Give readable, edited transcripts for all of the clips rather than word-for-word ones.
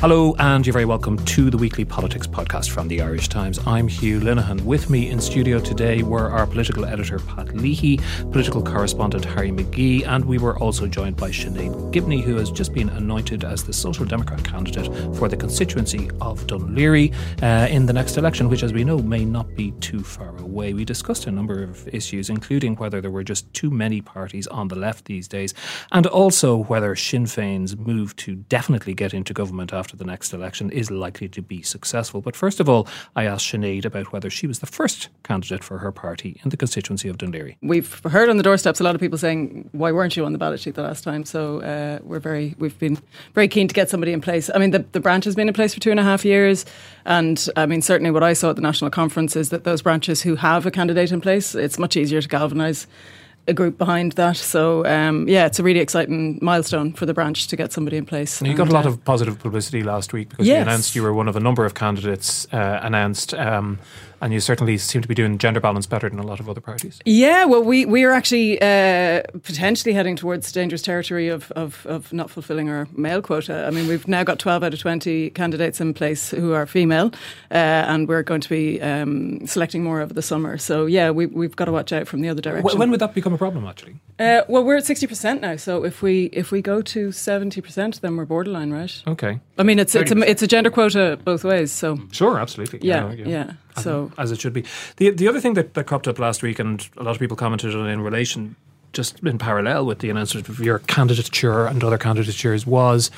Hello and you're very welcome to the Weekly Politics Podcast from the Irish Times. I'm Hugh Linehan. With me in studio today were our political editor Pat Leahy, political correspondent Harry McGee, and we were also joined by Sinead Gibney, who has just been anointed as the Social Democrat candidate for the constituency of Dún Laoghaire in the next election, which as we know may not be too far away. We discussed a number of issues, including whether there were just too many parties on the left these days, and also whether Sinn Féin's move to definitely get into government after the next election is likely to be successful. But first of all, I asked Sinead about whether she was the first candidate for her party in the constituency of Dún Laoghaire. We've heard on the doorsteps a lot of people saying, why weren't you on the ballot sheet the last time? So we've been very keen to get somebody in place. I mean, the branch has been in place for 2.5 years. And I mean, certainly what I saw at the National Conference is that those branches who have a candidate in place, it's much easier to galvanise a group behind that. So, it's a really exciting milestone for the branch to get somebody in place. And you got a lot of positive publicity last week because you announced you were one of a number of candidates announced. And you certainly seem to be doing gender balance better than a lot of other parties. Yeah, well, we are actually potentially heading towards dangerous territory of not fulfilling our male quota. I mean, we've now got 12 out of 20 candidates in place who are female, and we're going to be selecting more over the summer. So, yeah, we've got to watch out from the other direction. When would that become a problem, actually? Well, we're at 60% now, so if we go to 70%, then we're borderline, right? Okay. I mean, it's a gender quota both ways, so... Sure, absolutely. Yeah. So as it should be. The other thing that cropped up last week, and a lot of people commented on in relation, just in parallel with the announcement of your candidature and other candidatures, was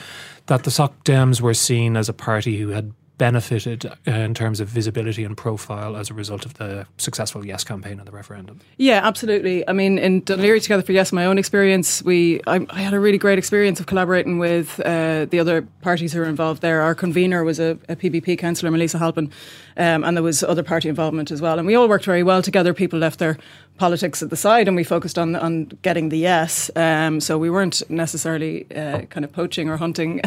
that the Soc Dems were seen as a party who had benefited in terms of visibility and profile as a result of the successful Yes campaign and the referendum. Yeah, absolutely. I mean, in Dún Laoghaire Together for Yes, my own experience, I had a really great experience of collaborating with the other parties who were involved there. Our convener was a PBP councillor, Melissa Halpin, and there was other party involvement as well. And we all worked very well together. People left their politics at the side and we focused on getting the Yes. So we weren't necessarily kind of poaching or hunting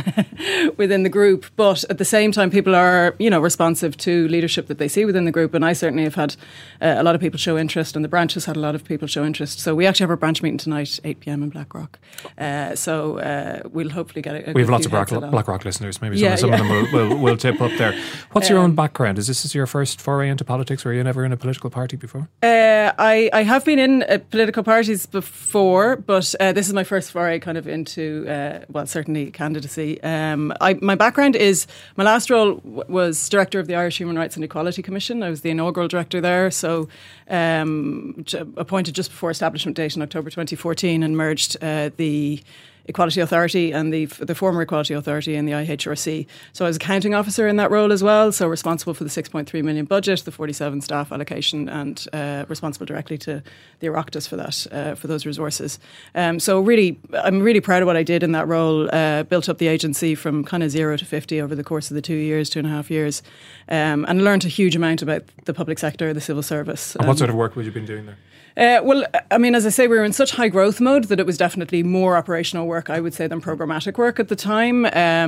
within the group. But at the same time, people are, you know, responsive to leadership that they see within the group, and I certainly have had a lot of people show interest, and the branch has had a lot of people show interest. So we actually have our branch meeting tonight, 8 p.m. in BlackRock. So we'll hopefully get it. We have lots of BlackRock listeners. Maybe some of them will tip up there. What's your own background? Is this your first foray into politics? Were you never in a political party before? I have been in political parties before, but this is my first foray kind of into certainly candidacy. My background is, my last role was director of the Irish Human Rights and Equality Commission. I was the inaugural director there, so appointed just before establishment date in October 2014 and merged the Equality Authority and the former Equality Authority and the IHRC. So I was accounting officer in that role as well, so responsible for the 6.3 million budget, the 47 staff allocation, and responsible directly to the Oireachtas for that, for those resources. So really, I'm really proud of what I did in that role, built up the agency from kind of 0 to 50 over the course of the 2.5 years, and learned a huge amount about the public sector, the civil service. And what sort of work would you have been doing there? Well, I mean, as I say, we were in such high growth mode that it was definitely more operational work, I would say, than programmatic work at the time. But I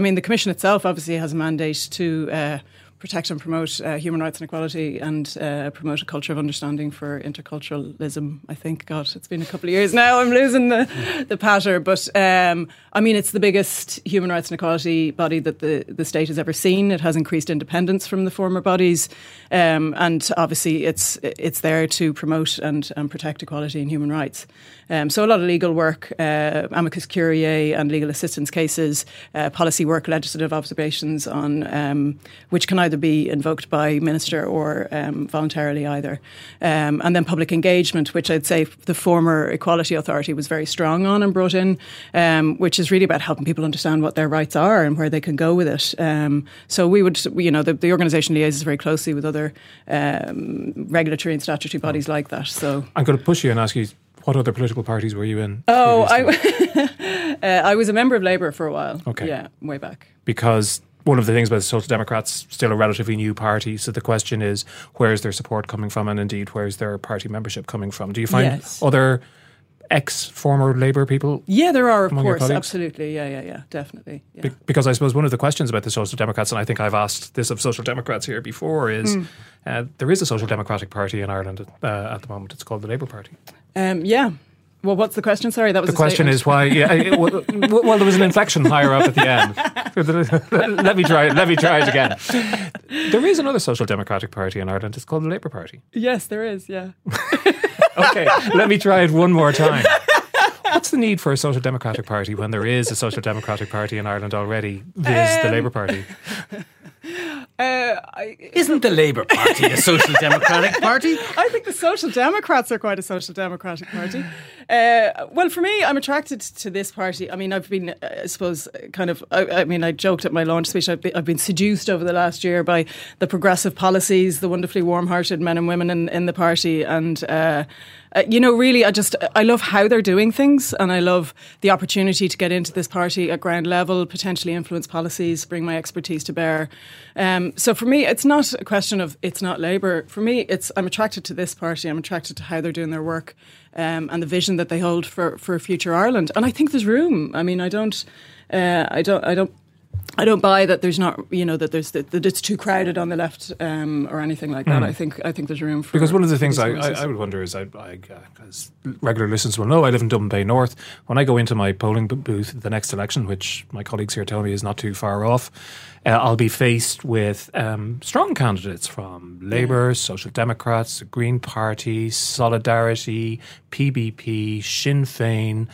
mean, the Commission itself obviously has a mandate to protect and promote human rights and equality, and promote a culture of understanding for interculturalism. I think, God, it's been a couple of years now, I'm losing the patter. But I mean, it's the biggest human rights and equality body that the state has ever seen. It has increased independence from the former bodies, and obviously it's there to promote and protect equality and human rights. So a lot of legal work, amicus curiae and legal assistance cases, policy work, legislative observations on which can I either be invoked by minister or voluntarily either. And then public engagement, which I'd say the former Equality Authority was very strong on and brought in, which is really about helping people understand what their rights are and where they can go with it. So we would, you know, the organisation liaises very closely with other regulatory and statutory bodies like that. So I'm going to push you and ask you, what other political parties were you in? Oh, I was a member of Labour for a while. Okay. Yeah, way back. Because one of the things about the Social Democrats, still a relatively new party, so the question is, where is their support coming from, and indeed, where is their party membership coming from? Do you find other ex-former Labour people? Yeah, there are, of course, absolutely. Yeah, definitely. Yeah. Because I suppose one of the questions about the Social Democrats, and I think I've asked this of Social Democrats here before, is there is a Social Democratic Party in Ireland at the moment. It's called the Labour Party. Yeah. Well, what's the question? Sorry, that was the question statement. Is why. Yeah, well, there was an inflection higher up at the end. Let me try it again. There is another Social Democratic Party in Ireland. It's called the Labour Party. Yes, there is. Yeah. Okay, let me try it one more time. What's the need for a Social Democratic Party when there is a Social Democratic Party in Ireland already? Viz the Labour Party. Isn't the Labour Party a social democratic party? I think the Social Democrats are quite a social democratic party. Well, for me, I'm attracted to this party. I mean, I've been, I suppose, kind of, I mean, I joked at my launch speech, I've been seduced over the last year by the progressive policies, the wonderfully warm-hearted men and women in the party, and you know, really, I love how they're doing things, and I love the opportunity to get into this party at ground level, potentially influence policies, bring my expertise to bear. So for me, it's not a question of it's not Labour. For me, it's I'm attracted to this party. I'm attracted to how they're doing their work and the vision that they hold for future Ireland. And I think there's room. I mean, I don't buy that there's not, you know, that it's too crowded on the left or anything like that. I think there's room for... Because one of the things I would wonder is, as regular listeners will know, I live in Dublin Bay North. When I go into my polling booth at the next election, which my colleagues here tell me is not too far off, I'll be faced with strong candidates from Labour, Social Democrats, the Green Party, Solidarity, PBP, Sinn Féin,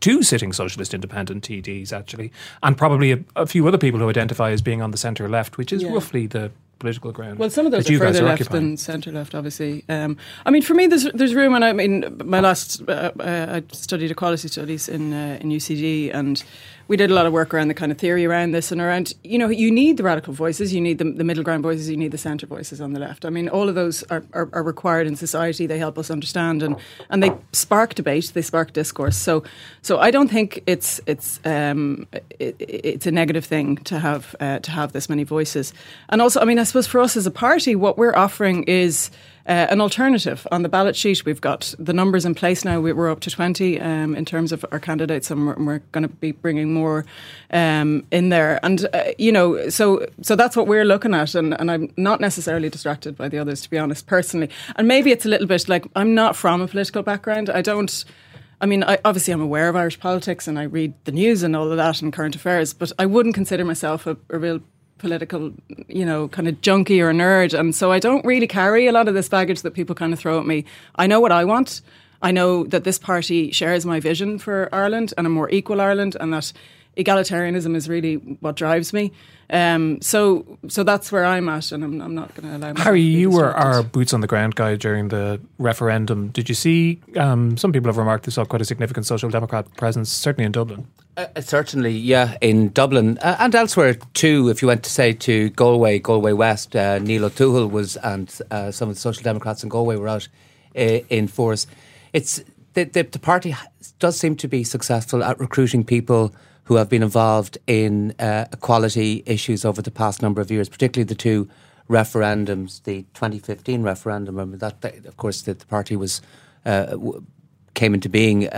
two sitting socialist independent TDs actually, and probably a few other people who identify as being on the centre left, which is roughly the political ground. Well, some of those are further left than centre left, obviously. I mean, for me, there's room, and I mean, my last I studied equality studies in UCD, and we did a lot of work around the kind of theory around this and around, you know, you need the radical voices, you need the middle ground voices, you need the centre voices on the left. I mean, all of those are required in society. They help us understand and they spark debate, they spark discourse. So I don't think it's a negative thing to have this many voices. And also, I mean, I suppose for us as a party, what we're offering is an alternative. On the ballot sheet, we've got the numbers in place now. We're up to 20 in terms of our candidates, and we're going to be bringing more in there. And, you know, so that's what we're looking at. And I'm not necessarily distracted by the others, to be honest, personally. And maybe it's a little bit like I'm not from a political background. Obviously I'm aware of Irish politics and I read the news and all of that and current affairs, but I wouldn't consider myself a real political, you know, kind of junkie or nerd. And so I don't really carry a lot of this baggage that people kind of throw at me. I know what I want. I know that this party shares my vision for Ireland and a more equal Ireland, and that egalitarianism is really what drives me. So that's where I'm at, and I'm not going to allow myself. Harry, you were our boots on the ground guy during the referendum. Did you see, some people have remarked they saw quite a significant Social Democrat presence, certainly in Dublin. Certainly, yeah, in Dublin and elsewhere too. If you went to, say, to Galway West, Neil O'Toole was, and some of the Social Democrats in Galway were out in force. It's the party does seem to be successful at recruiting people who have been involved in equality issues over the past number of years, particularly the two referendums, the 2015 referendum. I mean, that of course, the party was came into being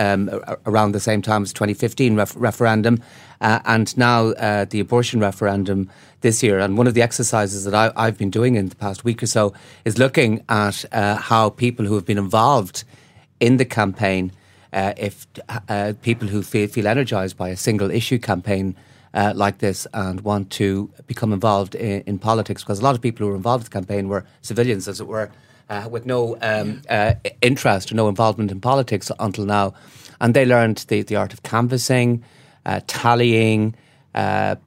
around the same time as the 2015 referendum, and now the abortion referendum this year. And one of the exercises that I've been doing in the past week or so is looking at how people who have been involved in the campaign, if people who feel energised by a single issue campaign like this and want to become involved in politics, because a lot of people who were involved in the campaign were civilians, as it were, with no interest or no involvement in politics until now. And they learned the art of canvassing, tallying,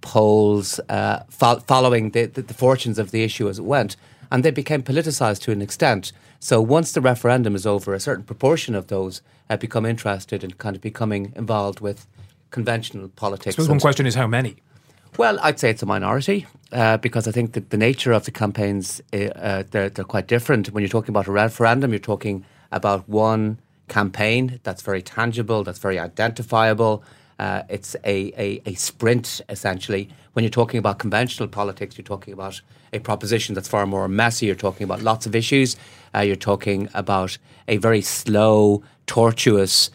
polls following the fortunes of the issue as it went, and they became politicised to an extent. So once the referendum is over, a certain proportion of those become interested in kind of becoming involved with conventional politics. So one question is how many? Well, I'd say it's a minority because I think that the nature of the campaigns, they're quite different. When you're talking about a referendum, you're talking about one campaign that's very tangible, that's very identifiable. It's a sprint, essentially. When you're talking about conventional politics, you're talking about a proposition that's far more messy. You're talking about lots of issues. You're talking about a very slow, tortuous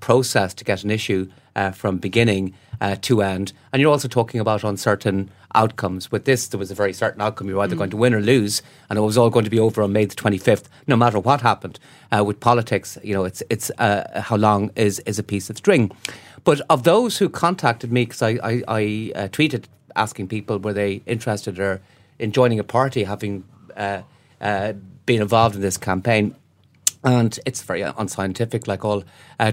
process to get an issue from beginning to end. And you're also talking about uncertain outcomes. With this, there was a very certain outcome. You were either going to win or lose, and it was all going to be over on May the 25th, no matter what happened. With politics, you know, it's how long is a piece of string. But of those who contacted me, because I tweeted asking people were they interested or in joining a party, having been involved in this campaign. And it's very unscientific, like all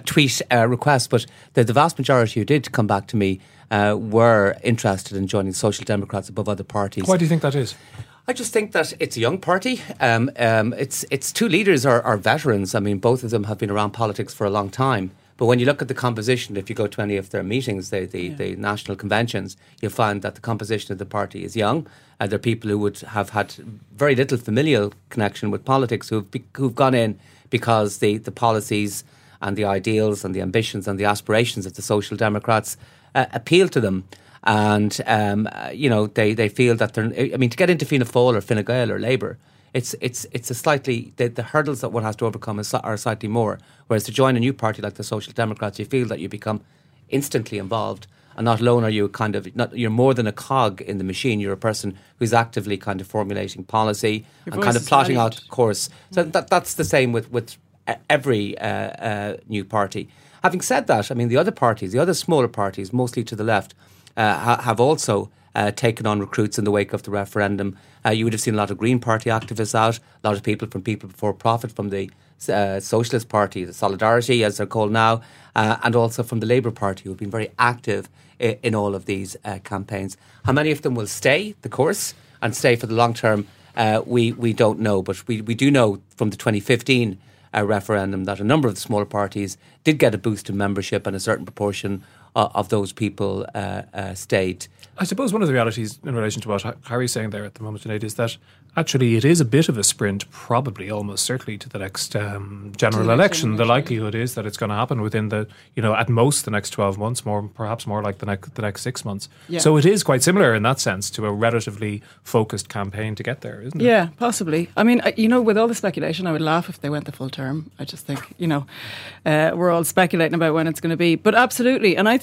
tweet requests. But the vast majority who did come back to me were interested in joining Social Democrats above other parties. Why do you think that is? I just think that it's a young party. Its two leaders are veterans. I mean, both of them have been around politics for a long time. But when you look at the composition, if you go to any of their meetings, the national conventions, you'll find that the composition of the party is young. They're people who would have had very little familial connection with politics, who've gone in because the policies and the ideals and the ambitions and the aspirations of the Social Democrats appeal to them. And, you know, they feel that they're... I mean, to get into Fianna Fáil or Fine Gael or Labour... It's a slightly... The hurdles that one has to overcome are slightly more. Whereas to join a new party like the Social Democrats, you feel that you become instantly involved. And not alone are you kind of... you're more than a cog in the machine. You're a person who's actively kind of formulating policy and kind of plotting out course. So that's the same with every new party. Having said that, I mean, the other parties, the other smaller parties, mostly to the left, have also... taken on recruits in the wake of the referendum. You would have seen a lot of Green Party activists out, a lot of people from People Before Profit, from the Socialist Party, the Solidarity as they're called now, and also from the Labour Party, who have been very active in all of these campaigns. How many of them will stay the course and stay for the long term, we don't know. But we do know from the 2015 referendum that a number of the smaller parties did get a boost in membership, and a certain proportion of those people stayed. I suppose one of the realities in relation to what Harry's saying there at the moment, Sinead, is that actually it is a bit of a sprint, probably almost certainly to the next general election. The likelihood is that it's going to happen within the, you know, at most the next 12 months, more perhaps more like the next 6 months. Yeah. So it is quite similar in that sense to a relatively focused campaign to get there, isn't it? Yeah, possibly. I mean, you know, with all the speculation, I would laugh if they went the full term. I just think, you know, we're all speculating about when it's going to be. But absolutely, and I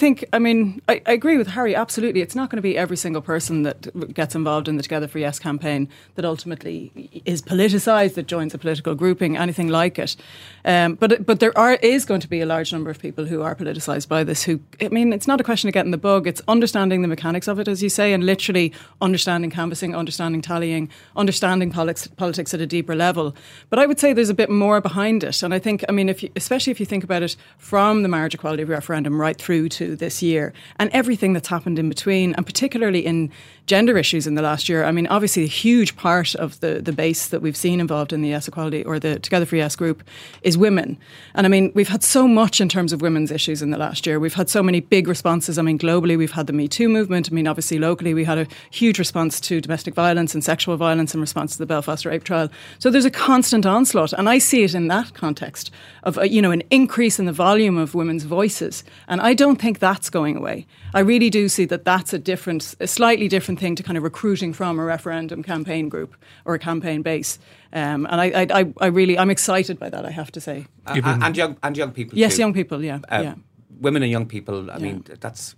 agree with Harry, absolutely. It's not going to be every single person that gets involved in the Together for Yes campaign that ultimately is politicised, that joins a political grouping, anything like it. But there is going to be a large number of people who are politicised by this, who, I mean, it's not a question of getting the bug, it's understanding the mechanics of it, as you say, and literally understanding canvassing, understanding tallying, understanding politics at a deeper level. But I would say there's a bit more behind it. And I think, I mean, especially if you think about it from the marriage equality referendum right through to this year and everything that's happened in between, and particularly in gender issues in the last year. I mean, obviously a huge part of the base that we've seen involved in the Yes Equality or the Together for Yes group is women. And I mean, we've had so much in terms of women's issues in the last year. We've had so many big responses. I mean, globally, we've had the Me Too movement. I mean, obviously locally, we had a huge response to domestic violence and sexual violence in response to the Belfast rape trial. So there's a constant onslaught. And I see it in that context of, you know, an increase in the volume of women's voices. And I don't think that's going away. I really do see that that's a slightly different thing to kind of recruiting from a referendum campaign group or a campaign base. I'm excited by that, I have to say. And young people. Yes, too. Young people, yeah. Women and young people, I mean, that's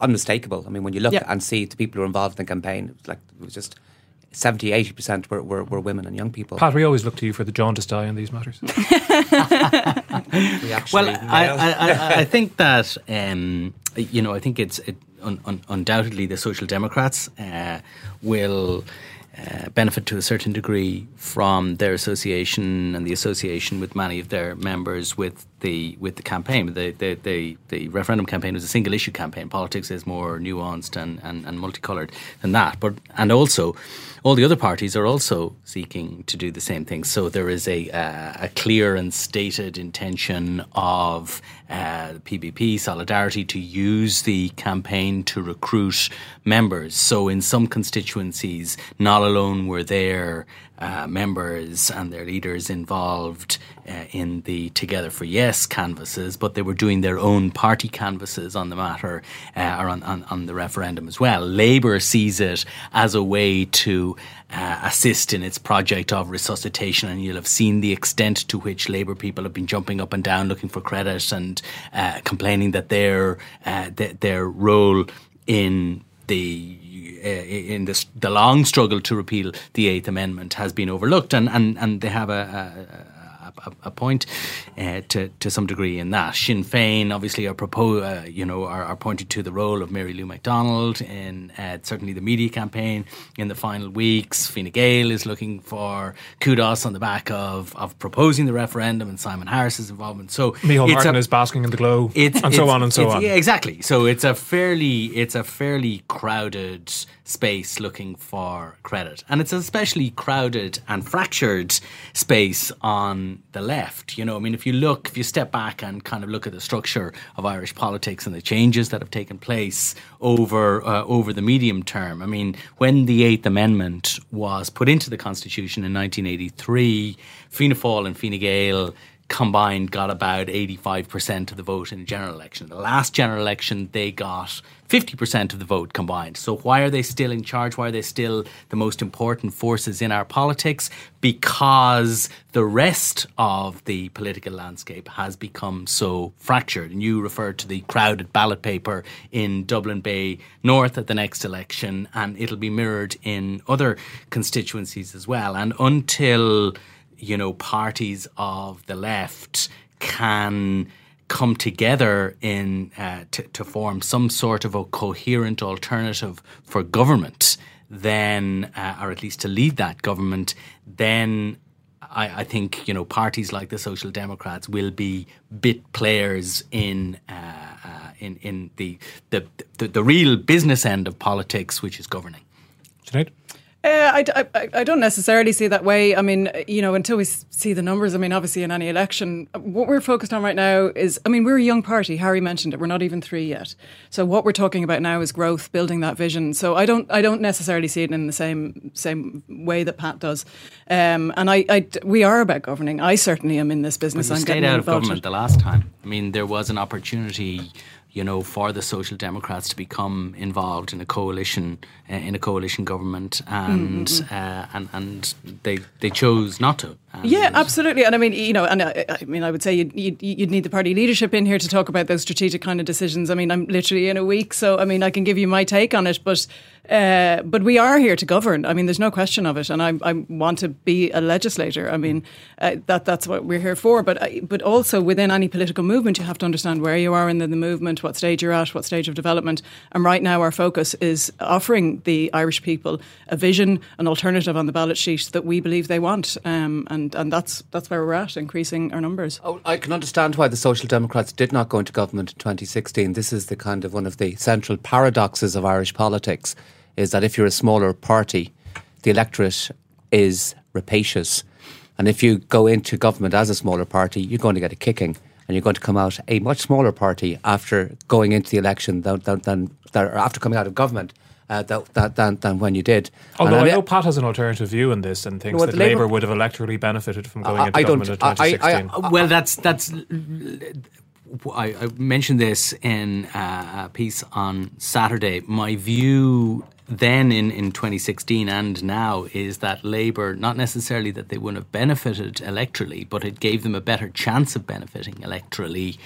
unmistakable. I mean, when you look and see the people who are involved in the campaign, it was just 70-80% were women and young people. Pat, we always look to you for the jaundiced eye on these matters. I think that, you know, I think undoubtedly the Social Democrats will benefit to a certain degree from their association and the association with many of their members with the campaign. The referendum campaign was a single issue campaign. Politics is more nuanced and multicoloured than that. But and also, all the other parties are also seeking to do the same thing. So there is a clear and stated intention of PBP, Solidarity, to use the campaign to recruit members. So in some constituencies, not alone were their members and their leaders involved in the Together for Yes canvasses, but they were doing their own party canvasses on the matter or on the referendum as well. Labour sees it as a way to assist in its project of resuscitation, and you'll have seen the extent to which Labour people have been jumping up and down looking for credit and complaining that their role in the long struggle to repeal the Eighth Amendment has been overlooked, and they have a point to some degree in that. Sinn Féin obviously are pointed to the role of Mary Lou MacDonald in certainly the media campaign in the final weeks. Fine Gael is looking for kudos on the back of proposing the referendum and Simon Harris's involvement. So Micheál Martin is basking in the glow, and so on. Yeah, exactly. So it's a fairly crowded space looking for credit, and it's an especially crowded and fractured space on the left. You know, I mean, if you step back and kind of look at the structure of Irish politics and the changes that have taken place over the medium term. I mean, when the Eighth Amendment was put into the Constitution in 1983, Fianna Fáil and Fine Gael combined got about 85% of the vote in the general election. The last general election, they got 50% of the vote combined. So why are they still in charge? Why are they still the most important forces in our politics? Because the rest of the political landscape has become so fractured. And you referred to the crowded ballot paper in Dublin Bay North at the next election, and it'll be mirrored in other constituencies as well. And until parties of the left can come together in to form some sort of a coherent alternative for government, then, or at least to lead that government, then I think, parties like the Social Democrats will be bit players in the real business end of politics, which is governing. Sinead? I don't necessarily see that way. I mean, until we see the numbers, I mean, obviously in any election, what we're focused on right now is, I mean, we're a young party. Harry mentioned it. We're not even three yet. So what we're talking about now is growth, building that vision. So I don't necessarily see it in the same way that Pat does. And we are about governing. I certainly am in this business. Well, you stayed out of government the last time. I mean, there was an opportunity, for the Social Democrats to become involved in a coalition government, and they chose not to. Yeah, absolutely. And I mean, I would say you'd need the party leadership in here to talk about those strategic kind of decisions. I mean, I'm literally in a week, so I mean, I can give you my take on it, but we are here to govern. I mean, there's no question of it, and I want to be a legislator. I mean, that's what we're here for. But also within any political movement, you have to understand where you are in the movement, what stage you're at, what stage of development. And right now our focus is offering the Irish people a vision, an alternative on the ballot sheet that we believe they want. And that's where we're at, increasing our numbers. Oh, I can understand why the Social Democrats did not go into government in 2016. This is the kind of one of the central paradoxes of Irish politics, is that if you're a smaller party, the electorate is rapacious. And if you go into government as a smaller party, you're going to get a kicking. And you're going to come out a much smaller party after going into the election than after coming out of government than when you did. Although I know Pat has an alternative view on this and thinks that Labour would have electorally benefited from going into government in 2016. Well, that's. I mentioned this in a piece on Saturday. My view then in 2016 and now is that Labour, not necessarily that they wouldn't have benefited electorally, but it gave them a better chance of benefiting electorally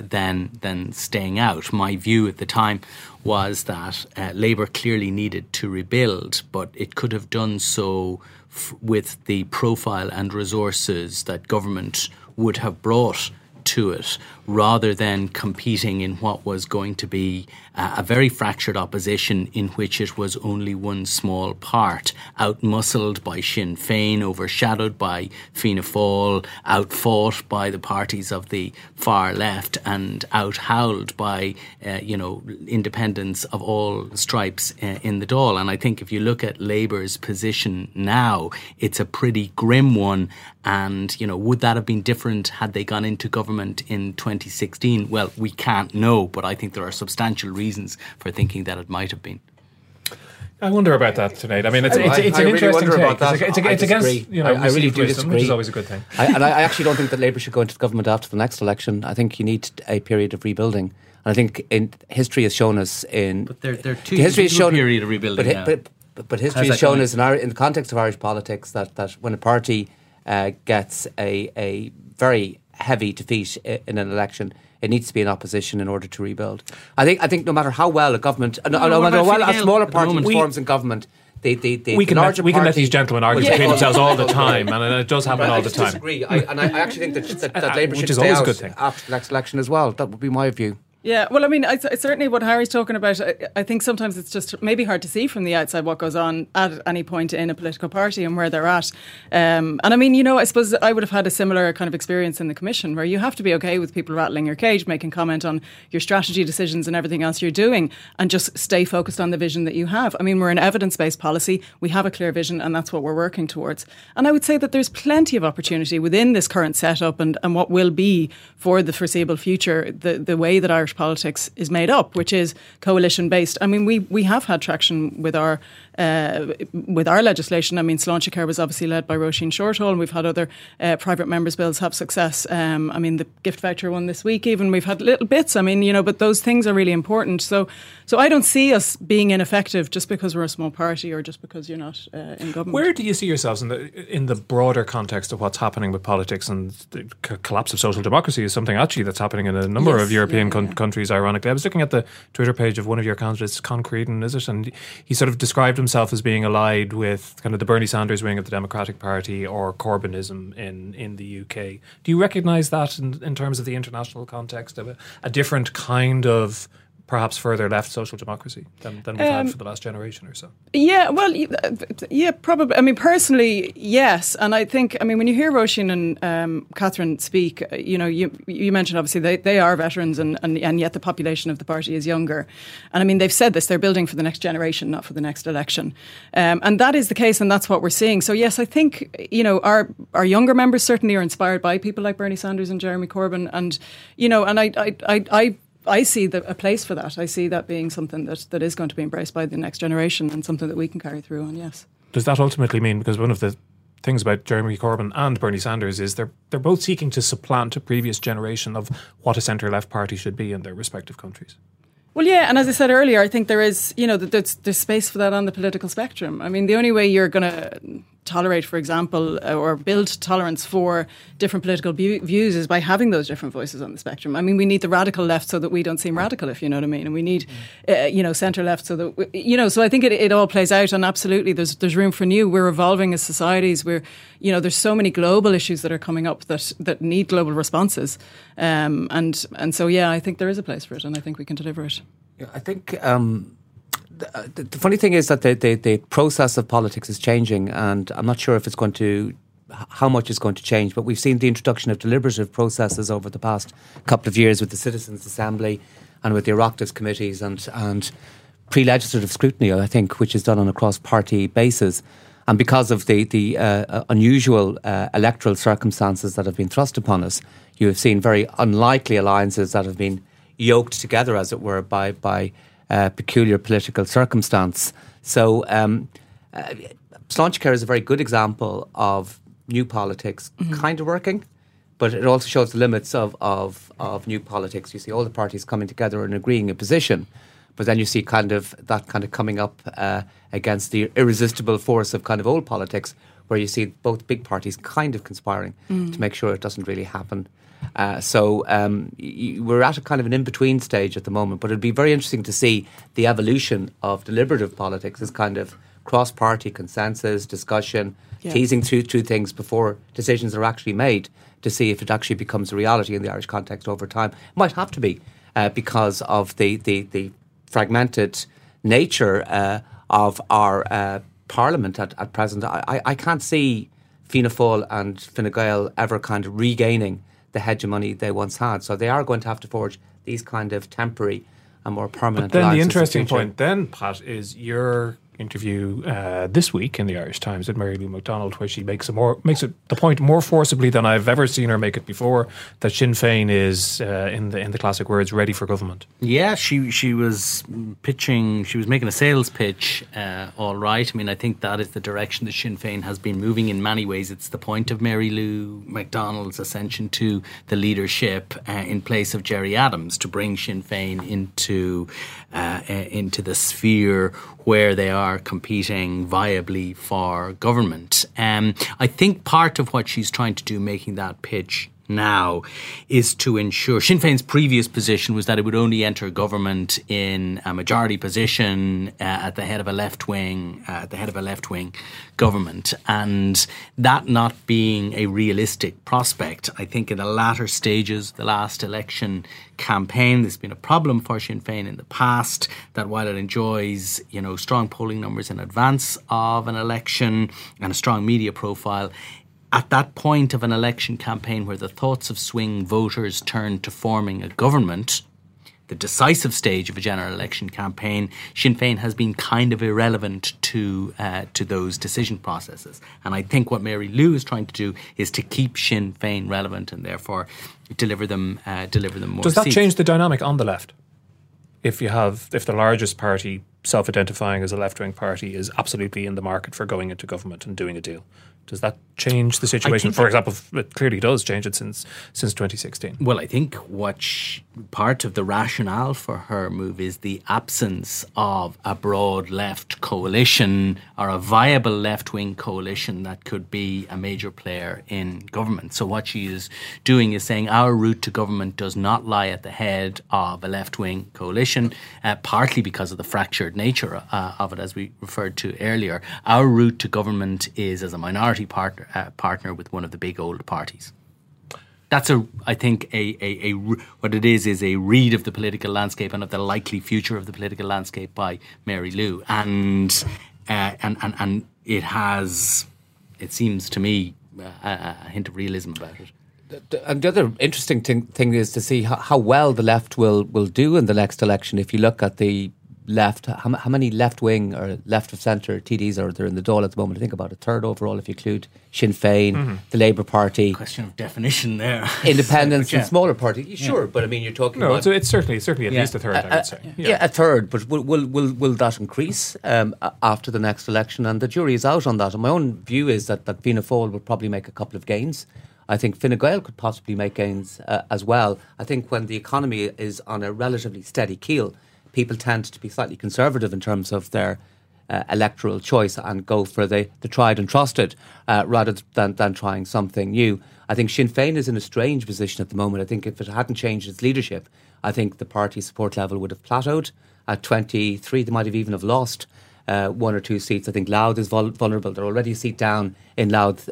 than staying out. My view at the time was that Labour clearly needed to rebuild, but it could have done so with the profile and resources that government would have brought to it rather than competing in what was going to be a very fractured opposition in which it was only one small part, outmuscled by Sinn Féin, overshadowed by Fianna Fáil, outfought by the parties of the far left and outhowled by, independents of all stripes in the Dáil. And I think if you look at Labour's position now, it's a pretty grim one. And, would that have been different had they gone into government in 2016? Well, we can't know, but I think there are substantial reasons for thinking that it might have been. I wonder about that tonight. I mean, it's an interesting take. It's against, I really do disagree, which is always a good thing. I actually don't think that Labour should go into government after the next election. I think you need a period of rebuilding. And I think history has shown us in... But there are two periods of rebuilding now. But history has shown us in the context of Irish politics that when a party gets a very heavy defeat in an election, it needs to be an opposition in order to rebuild. I think no matter how well a government, no matter how well a smaller party forms in government, we can let these gentlemen argue between themselves all the time, and it does happen all the time. I disagree, and I actually think that Labour should stay out after the next election as well. That would be my view. Yeah, well, I mean, certainly what Harry's talking about, I think sometimes it's just maybe hard to see from the outside what goes on at any point in a political party and where they're at. And I mean, I suppose I would have had a similar kind of experience in the Commission where you have to be okay with people rattling your cage, making comment on your strategy decisions and everything else you're doing, and just stay focused on the vision that you have. I mean, we're an evidence-based policy. We have a clear vision, and that's what we're working towards. And I would say that there's plenty of opportunity within this current setup and what will be for the foreseeable future, the way that Irish politics is made up, which is coalition based. I mean, we have had traction with our legislation. I mean, Sláintecare was obviously led by Roisin Shortall, and we've had other private members' bills have success. I mean, the gift voucher one this week, even we've had little bits. I mean, but those things are really important. So I don't see us being ineffective just because we're a small party or just because you're not in government. Where do you see yourselves in the broader context of what's happening with politics and the collapse of social democracy is something actually that's happening in a number of European countries, ironically. I was looking at the Twitter page of one of your candidates, Concretin, is it? And he sort of described himself as being allied with kind of the Bernie Sanders wing of the Democratic Party or Corbynism in the UK. Do you recognise that in terms of the international context of a different kind of perhaps further left social democracy than we've had for the last generation or so? Yeah, well, yeah, probably. I mean, personally, yes. And I think, I mean, when you hear Roisin and Catherine speak, you mentioned obviously they are veterans and yet the population of the party is younger. And I mean, they've said this, they're building for the next generation, not for the next election. And that is the case and that's what we're seeing. So yes, I think, our younger members certainly are inspired by people like Bernie Sanders and Jeremy Corbyn. And, and I see a place for that. I see that being something that is going to be embraced by the next generation and something that we can carry through on, yes. Does that ultimately mean, because one of the things about Jeremy Corbyn and Bernie Sanders is they're both seeking to supplant a previous generation of what a centre-left party should be in their respective countries? Well, yeah, and as I said earlier, I think there is, there's space for that on the political spectrum. I mean, the only way you're going to tolerate, for example, or build tolerance for different political views is by having those different voices on the spectrum. I mean, we need the radical left so that we don't seem radical, if you know what I mean. And we need, centre left so that, so I think it all plays out. And absolutely, there's room for new. We're evolving as societies. We're, there's so many global issues that are coming up that need global responses. And so, yeah, I think there is a place for it. And I think we can deliver it. Yeah, I think the funny thing is that the process of politics is changing, and I'm not sure if it's going to how much is going to change. But we've seen the introduction of deliberative processes over the past couple of years with the Citizens' Assembly and with the Oireachtas committees and pre-legislative scrutiny, I think, which is done on a cross-party basis. And because of the unusual electoral circumstances that have been thrust upon us, you have seen very unlikely alliances that have been yoked together, as it were, by peculiar political circumstance. So Sláintecare is a very good example of new politics kind of working, but it also shows the limits of new politics. You see all the parties coming together and agreeing a position, but then you see kind of that kind of coming up against the irresistible force of kind of old politics, where you see both big parties kind of conspiring to make sure it doesn't really happen. We're at a kind of an in-between stage at the moment, but it'd be very interesting to see the evolution of deliberative politics as kind of cross-party consensus, discussion, teasing through things before decisions are actually made to see if it actually becomes a reality in the Irish context over time. It might have to be because of the fragmented nature of our Parliament at present. I can't see Fianna Fáil and Fine Gael ever kind of regaining the hegemony they once had. So they are going to have to forge these kind of temporary and more permanent alliances. But then the interesting point then, Pat, is your interview this week in the Irish Times with Mary Lou MacDonald, where she makes the point more forcibly than I've ever seen her make it before, that Sinn Féin is, in the classic words, ready for government. Yeah, she was pitching, she was making a sales pitch, all right. I mean, I think that is the direction that Sinn Féin has been moving in many ways. It's the point of Mary Lou MacDonald's ascension to the leadership in place of Gerry Adams, to bring Sinn Féin into the sphere where they are competing viably for government. I think part of what she's trying to do making that pitch now is to ensure Sinn Féin's previous position was that it would only enter government in a majority position at the head of a left wing government, and that not being a realistic prospect. I think in the latter stages, the last election campaign, there's been a problem for Sinn Féin in the past that while it enjoys, strong polling numbers in advance of an election and a strong media profile, at that point of an election campaign where the thoughts of swing voters turn to forming a government, the decisive stage of a general election campaign, Sinn Féin has been kind of irrelevant to those decision processes. And I think what Mary Lou is trying to do is to keep Sinn Féin relevant and therefore deliver them more. Does that change the dynamic on the left? If the largest party self-identifying as a left-wing party is absolutely in the market for going into government and doing a deal, does that change the situation? For example, it clearly does change it since 2016. Well, I think part of the rationale for her move is the absence of a broad left coalition or a viable left-wing coalition that could be a major player in government. So what she is doing is saying our route to government does not lie at the head of a left-wing coalition, partly because of the fractured nature of it, as we referred to earlier. Our route to government is as a minority partner with one of the big old parties. That's what it is a read of the political landscape and of the likely future of the political landscape by Mary Lou, and it has, it seems to me, a hint of realism about it. And the other interesting thing is to see how well the left will do in the next election. If you look at the left, how many left-wing or left-of-centre TDs are there in the Dáil at the moment? I think about a third overall if you include Sinn Féin, the Labour Party. Question of definition there. Independents and smaller parties. Sure, but I mean you're talking about... No, so it's certainly at least a third, I would say. Yeah, a third, but will that increase after the next election? And the jury is out on that. And my own view is that Fianna Fáil will probably make a couple of gains. I think Fine Gael could possibly make gains as well. I think when the economy is on a relatively steady keel, people tend to be slightly conservative in terms of their electoral choice and go for the tried and trusted rather than trying something new. I think Sinn Féin is in a strange position at the moment. I think if it hadn't changed its leadership, I think the party support level would have plateaued at 23. They might have even have lost one or two seats. I think Louth is vulnerable. They're already a seat down in Louth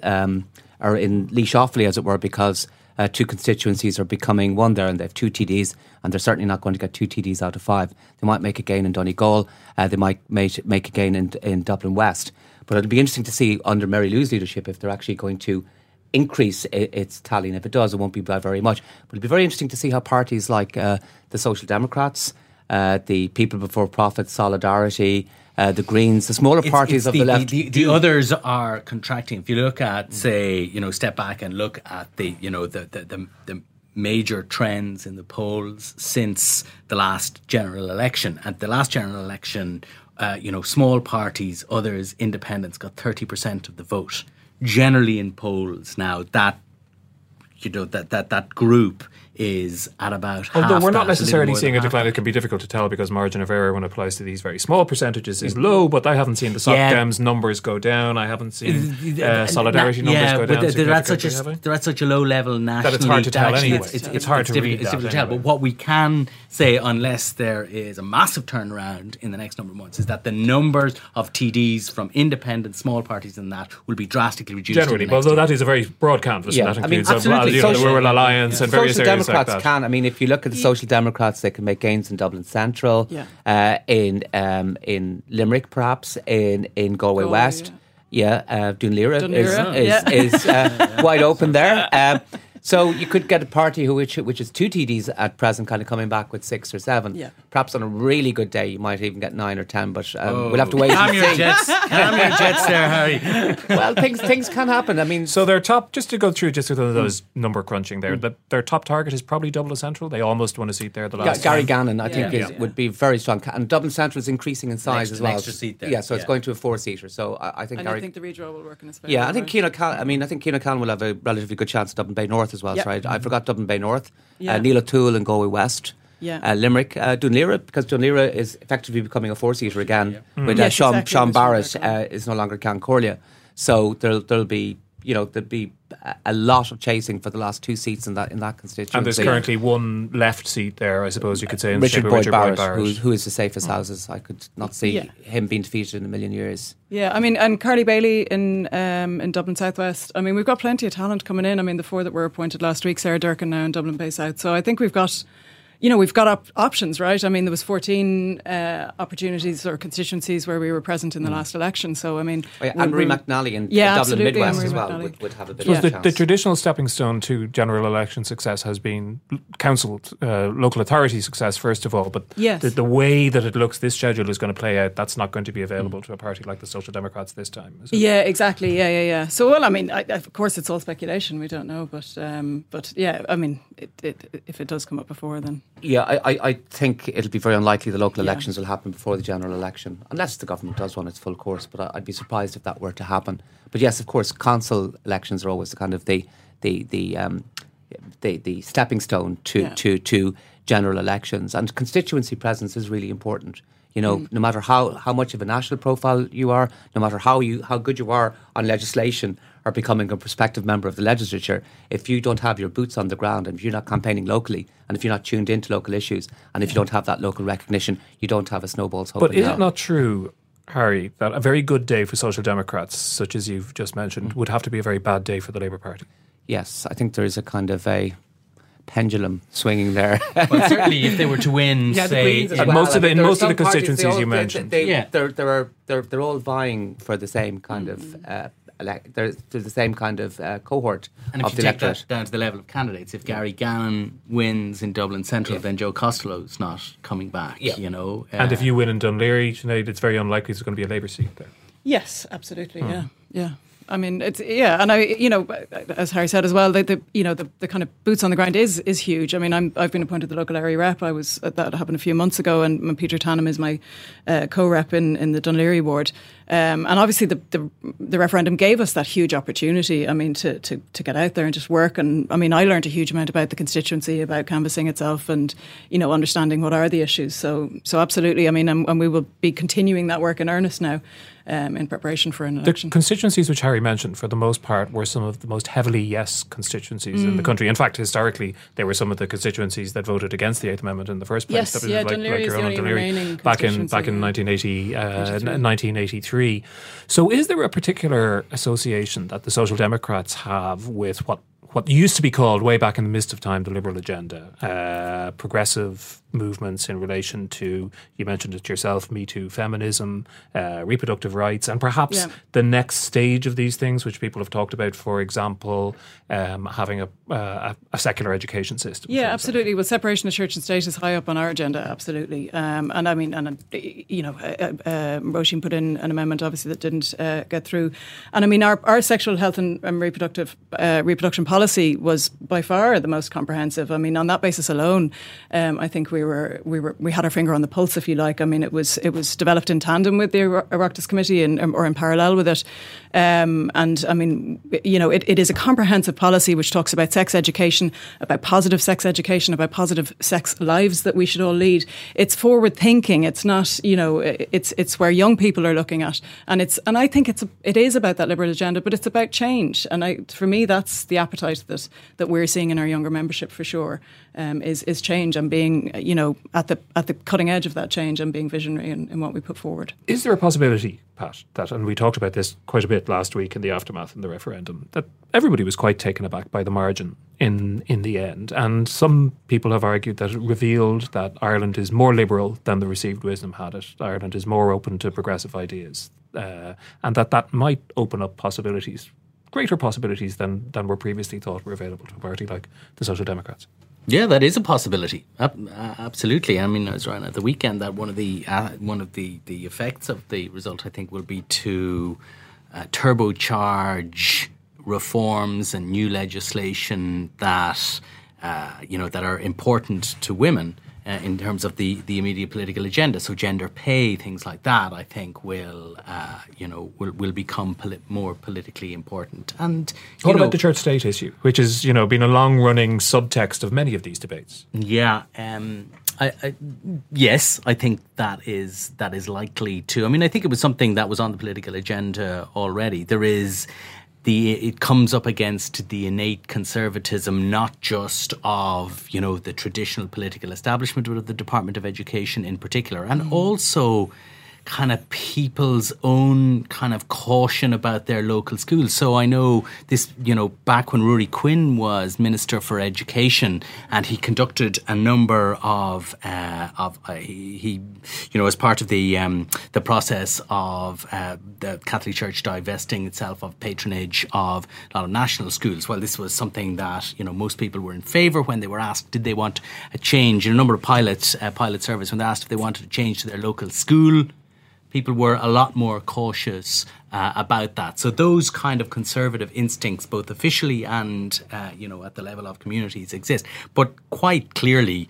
or in Laois Offaly, as it were, because two constituencies are becoming one there, and they have two TDs, and they're certainly not going to get two TDs out of five. They might make a gain in Donegal, they might make a gain in Dublin West. But it'll be interesting to see under Mary Lou's leadership if they're actually going to increase its tally. And if it does, it won't be by very much. But it'll be very interesting to see how parties like the Social Democrats, the People Before Profit, Solidarity, the Greens, the smaller parties of the left. The others are contracting. If you look at, say, step back and look at the major trends in the polls since the last general election. At the last general election, small parties, others, independents got 30% of the vote. Generally in polls now, that group is at about half. Although we're not necessarily seeing a decline, it can be difficult to tell because margin of error when it applies to these very small percentages is low, but I haven't seen the SOCDEM's numbers go down. I haven't seen Solidarity numbers go down. They're at such a low level nationally that it's hard to tell anyway. It's hard to read that. It's difficult to tell, but what we can say, unless there is a massive turnaround in the next number of months, is that the numbers of TDs from independent small parties and that will be drastically reduced. Generally, although that is a very broad canvas, and that includes the Rural Alliance and various areas. Democrats like can. I mean, if you look at the Social Democrats, they can make gains in Dublin Central, in Limerick, perhaps in Galway West. Dún Laoghaire is wide open there. So you could get a party which is two TDs at present, kind of coming back with 6 or 7. Yeah. Perhaps on a really good day, you might even get 9 or 10. But we'll have to wait and see. Calm your jets, there, Harry. Well, things can happen. I mean, so their top, just to go through just with those number crunching there, their top target is probably Dublin Central. They almost won a seat there. The last Gary Gannon, I think, would be very strong, and Dublin Central is increasing in size as well. An extra seat there. Yeah, so it's going to a 4-seater. So I think. And I think the redraw will work in his favour. Yeah, I think Keno Callan will have a relatively good chance at Dublin Bay North as well, yep. Right? I forgot Dublin Bay North, Neil O'Toole and Galway West, Limerick, Dún Laoghaire, because Dún Laoghaire is effectively becoming a 4-seater again, with Sean Barrett is no longer Can Corlia, so there'll be there'll be a lot of chasing for the last 2 seats in that constituency. And there's currently one left seat there, I suppose you could say, in Richard Boyd Barrett. Who is the safest houses. I could not see him being defeated in a million years. Yeah, I mean, and Carly Bailey in Dublin South West. I mean, we've got plenty of talent coming in. I mean, the 4 that were appointed last week, Sarah Durkin now in Dublin Bay South. So I think we've got options, right? I mean, there was 14 opportunities or constituencies where we were present in the last election. So, I mean... Oh, yeah, Mary McNally in Dublin Midwest as well would have a bit of a chance. The traditional stepping stone to general election success has been council, local authority success, first of all. But the way that it looks, this schedule is going to play out, that's not going to be available to a party like the Social Democrats this time. Is it? Yeah, exactly. Yeah. So, well, I mean, of course, it's all speculation. We don't know. But yeah, I mean, if it does come up before, then... Yeah, I think it'll be very unlikely the local elections will happen before the general election, unless the government does run its full course, but I'd be surprised if that were to happen. But yes, of course, council elections are always the kind of the stepping stone to general elections. And constituency presence is really important. No matter how much of a national profile you are, no matter how good you are on legislation or becoming a prospective member of the legislature, if you don't have your boots on the ground and if you're not campaigning locally and if you're not tuned into local issues and if you don't have that local recognition, you don't have a snowball's hope. But is it not true, Harry, that a very good day for Social Democrats, such as you've just mentioned, would have to be a very bad day for the Labour Party? Yes, I think there is a kind of a... pendulum swinging there. Well, certainly if they were to win, say... In most of the constituencies you mentioned. They're all vying for the same kind of... they're the same kind of cohort and of the electorate. And if you take that down to the level of candidates, if Gary Gannon wins in Dublin Central, then Joe Costello's not coming back, and if you win in Dún Laoghaire tonight, it's very unlikely it's going to be a Labour seat there. Yes, absolutely, yeah. I mean, it's and I, as Harry said as well, the kind of boots on the ground is huge. I mean, I've been appointed the local area rep. That happened a few months ago, and Peter Tannum is my co-rep in the Dún Laoghaire ward. And obviously, the referendum gave us that huge opportunity. I mean, to get out there and just work. And I mean, I learned a huge amount about the constituency, about canvassing itself, and understanding what are the issues. So absolutely, I mean, and we will be continuing that work in earnest now. In preparation for an election. The constituencies which Harry mentioned, for the most part, were some of the most heavily yes constituencies in the country. In fact, historically, they were some of the constituencies that voted against the Eighth Amendment in the first place. Yes, Dún Laoghaire is the only remaining constituency. Back in 1983. So is there a particular association that the Social Democrats have with what used to be called, way back in the midst of time, the liberal agenda, progressive movements in relation to, you mentioned it yourself, Me Too feminism, reproductive rights, and perhaps the next stage of these things, which people have talked about, for example, having a secular education system? Yeah, absolutely. Well, separation of church and state is high up on our agenda, absolutely. And I mean, Roisin put in an amendment, obviously, that didn't get through. And I mean, our sexual health and reproduction policy policy was by far the most comprehensive. I mean, on that basis alone, I think we had our finger on the pulse, if you like. I mean, it was developed in tandem with the Oireachtas Committee or in parallel with it. And I mean, you know, it is a comprehensive policy which talks about sex education, about positive sex education, about positive sex lives that we should all lead. It's forward thinking. It's not, you know, it's where young people are looking at, and I think it is about that liberal agenda, but it's about change. And for me, that's the appetite that we're seeing in our younger membership for sure. Is change and being, you know, at the cutting edge of that change and being visionary in what we put forward. Is there a possibility, Pat, that, and we talked about this quite a bit last week in the aftermath of the referendum, that everybody was quite taken aback by the margin in the end, and some people have argued that it revealed that Ireland is more liberal than the received wisdom had it. Ireland is more open to progressive ideas, and that might open up possibilities, greater possibilities than were previously thought were available to a party like the Social Democrats. Yeah, that is a possibility. Absolutely. I mean, I was right at the weekend that one of the effects of the result, I think, will be to turbocharge reforms and new legislation that that are important to women in terms of the immediate political agenda. So gender pay, things like that, I think will become more politically important. And what about the church-state issue, which is been a long-running subtext of many of these debates? Yeah. Yes, I think that is likely to. I mean, I think it was something that was on the political agenda already. There is. It comes up against the innate conservatism, not just of, the traditional political establishment, but of the Department of Education in particular. And also kind of people's own kind of caution about their local schools. So I know this, back when Rory Quinn was Minister for Education, and he conducted a number of as part of the process of the Catholic Church divesting itself of patronage of a lot of national schools. Well, this was something that most people were in favour when they were asked did they want a change. In a number of pilot surveys, when they asked if they wanted a change to their local school, people were a lot more cautious about that. So those kind of conservative instincts, both officially and, at the level of communities, exist. But quite clearly,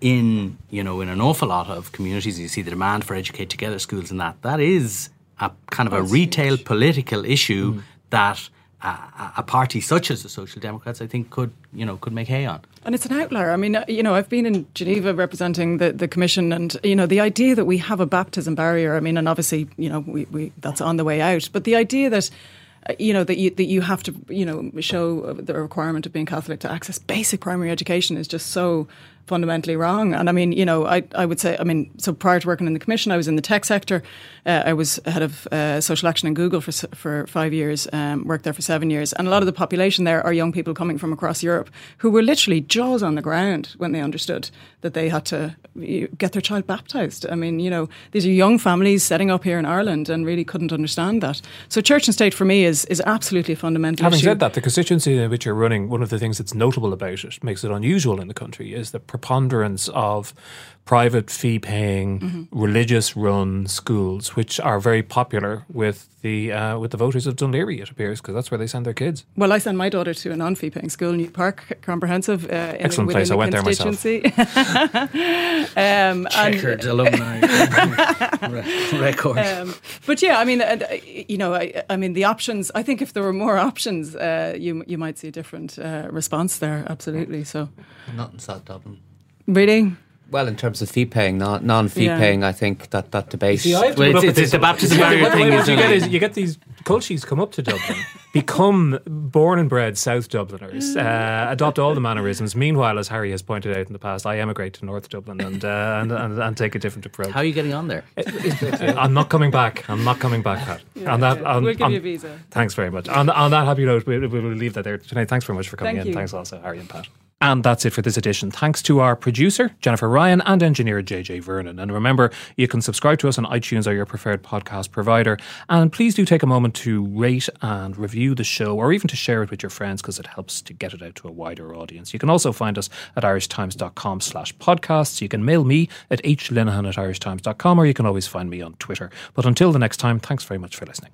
in an awful lot of communities, you see the demand for Educate Together schools, and that is a kind of a retail political issue that a party such as the Social Democrats, I think, could make hay on. And it's an outlier. I mean, I've been in Geneva representing the Commission, and, the idea that we have a baptism barrier, I mean, and obviously, we that's on the way out. But the idea that, that you have to, show the requirement of being Catholic to access basic primary education is just so fundamentally wrong. And I mean, I would say, I mean, so prior to working in the Commission, I was in the tech sector. I was head of social action in Google for 5 years, worked there for 7 years. And a lot of the population there are young people coming from across Europe who were literally jaws on the ground when they understood that they had to get their child baptised. I mean, these are young families setting up here in Ireland and really couldn't understand that. So church and state for me is absolutely a fundamental issue. Having said that, the constituency in which you're running, one of the things that's notable about it, makes it unusual in the country, is the preponderance of private fee-paying, religious-run schools, which are very popular with the voters of Dún Laoghaire, it appears, because that's where they send their kids. Well, I send my daughter to a non-fee-paying school, New Park Comprehensive. Excellent place. I went there myself. Checkered alumni record. But yeah, I mean, the options. I think if there were more options, you might see a different response there. Absolutely. So not in South Dublin. Really? Well, in terms of fee-paying, non-fee-paying, yeah. I think that debate... See, it's the baptism barrier thing. You get these cultures come up to Dublin, become born and bred South Dubliners, adopt all the mannerisms. Meanwhile, as Harry has pointed out in the past, I emigrate to North Dublin and take a different approach. How are you getting on there? I'm not coming back. Pat. Yeah, we'll give you a visa. Thanks very much. On that happy note, we will leave that there tonight. Thanks very much for coming in. Thanks also, Harry and Pat. And that's it for this edition. Thanks to our producer, Jennifer Ryan, and engineer, JJ Vernon. And remember, you can subscribe to us on iTunes or your preferred podcast provider. And please do take a moment to rate and review the show, or even to share it with your friends, because it helps to get it out to a wider audience. You can also find us at irishtimes.com/podcasts. You can mail me at hlinehan@irishtimes.com, or you can always find me on Twitter. But until the next time, thanks very much for listening.